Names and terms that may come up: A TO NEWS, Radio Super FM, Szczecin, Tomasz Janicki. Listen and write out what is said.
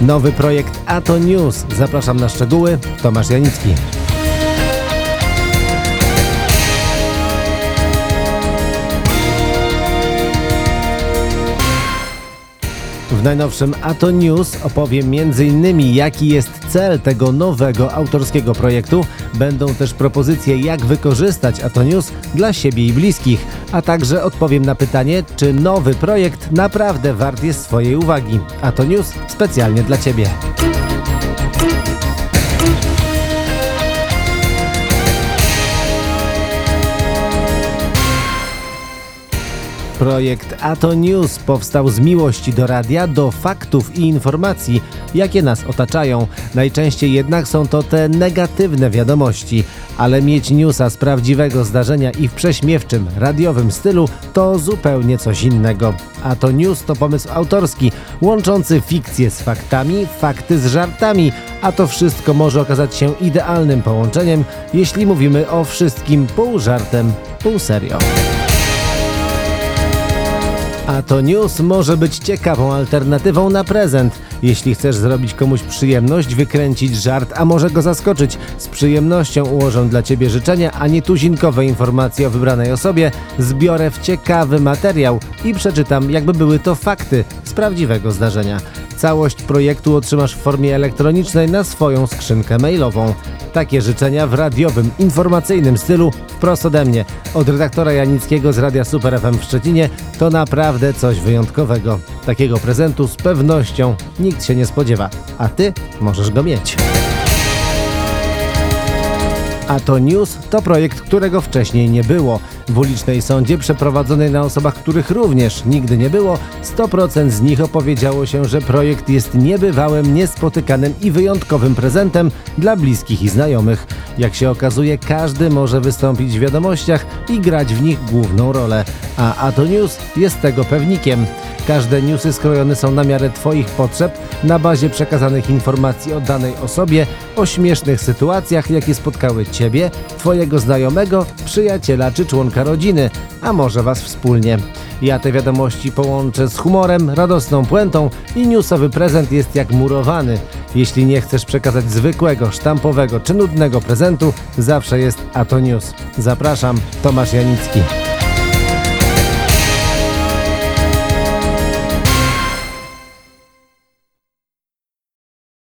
Nowy projekt A TO NEWS. Zapraszam na szczegóły. Tomasz Janicki. W najnowszym A TO NEWS opowiem m.in. jaki jest cel tego nowego autorskiego projektu. Będą też propozycje, jak wykorzystać A TO NEWS dla siebie i bliskich. A także odpowiem na pytanie, czy nowy projekt naprawdę wart jest swojej uwagi. A TO NEWS specjalnie dla Ciebie. Projekt A TO NEWS powstał z miłości do radia, do faktów i informacji, jakie nas otaczają. Najczęściej jednak są to te negatywne wiadomości. Ale mieć newsa z prawdziwego zdarzenia i w prześmiewczym, radiowym stylu to zupełnie coś innego. A TO NEWS to pomysł autorski, łączący fikcję z faktami, fakty z żartami. A to wszystko może okazać się idealnym połączeniem, jeśli mówimy o wszystkim pół żartem, pół serio. A TO NEWS może być ciekawą alternatywą na prezent. Jeśli chcesz zrobić komuś przyjemność, wykręcić żart, a może go zaskoczyć, z przyjemnością ułożę dla Ciebie życzenia, a nie tuzinkowe informacje o wybranej osobie. Zbiorę w ciekawy materiał i przeczytam, jakby były to fakty z prawdziwego zdarzenia. Całość projektu otrzymasz w formie elektronicznej na swoją skrzynkę mailową. Takie życzenia w radiowym, informacyjnym stylu wprost ode mnie, od redaktora Janickiego z Radia Super FM w Szczecinie, to naprawdę coś wyjątkowego. Takiego prezentu z pewnością nikt się nie spodziewa, a Ty możesz go mieć. A TO NEWS to projekt, którego wcześniej nie było. W ulicznej sondzie przeprowadzonej na osobach, których również nigdy nie było, 100% z nich opowiedziało się, że projekt jest niebywałym, niespotykanym i wyjątkowym prezentem dla bliskich i znajomych. Jak się okazuje, każdy może wystąpić w wiadomościach i grać w nich główną rolę. A TO NEWS jest tego pewnikiem. Każde newsy skrojone są na miarę Twoich potrzeb, na bazie przekazanych informacji o danej osobie, o śmiesznych sytuacjach, jakie spotkały Ciebie, Twojego znajomego, przyjaciela czy członka rodziny, a może Was wspólnie. Ja te wiadomości połączę z humorem, radosną puentą i newsowy prezent jest jak murowany. Jeśli nie chcesz przekazać zwykłego, sztampowego czy nudnego prezentu, zawsze jest A TO NEWS. Zapraszam, Tomasz Janicki.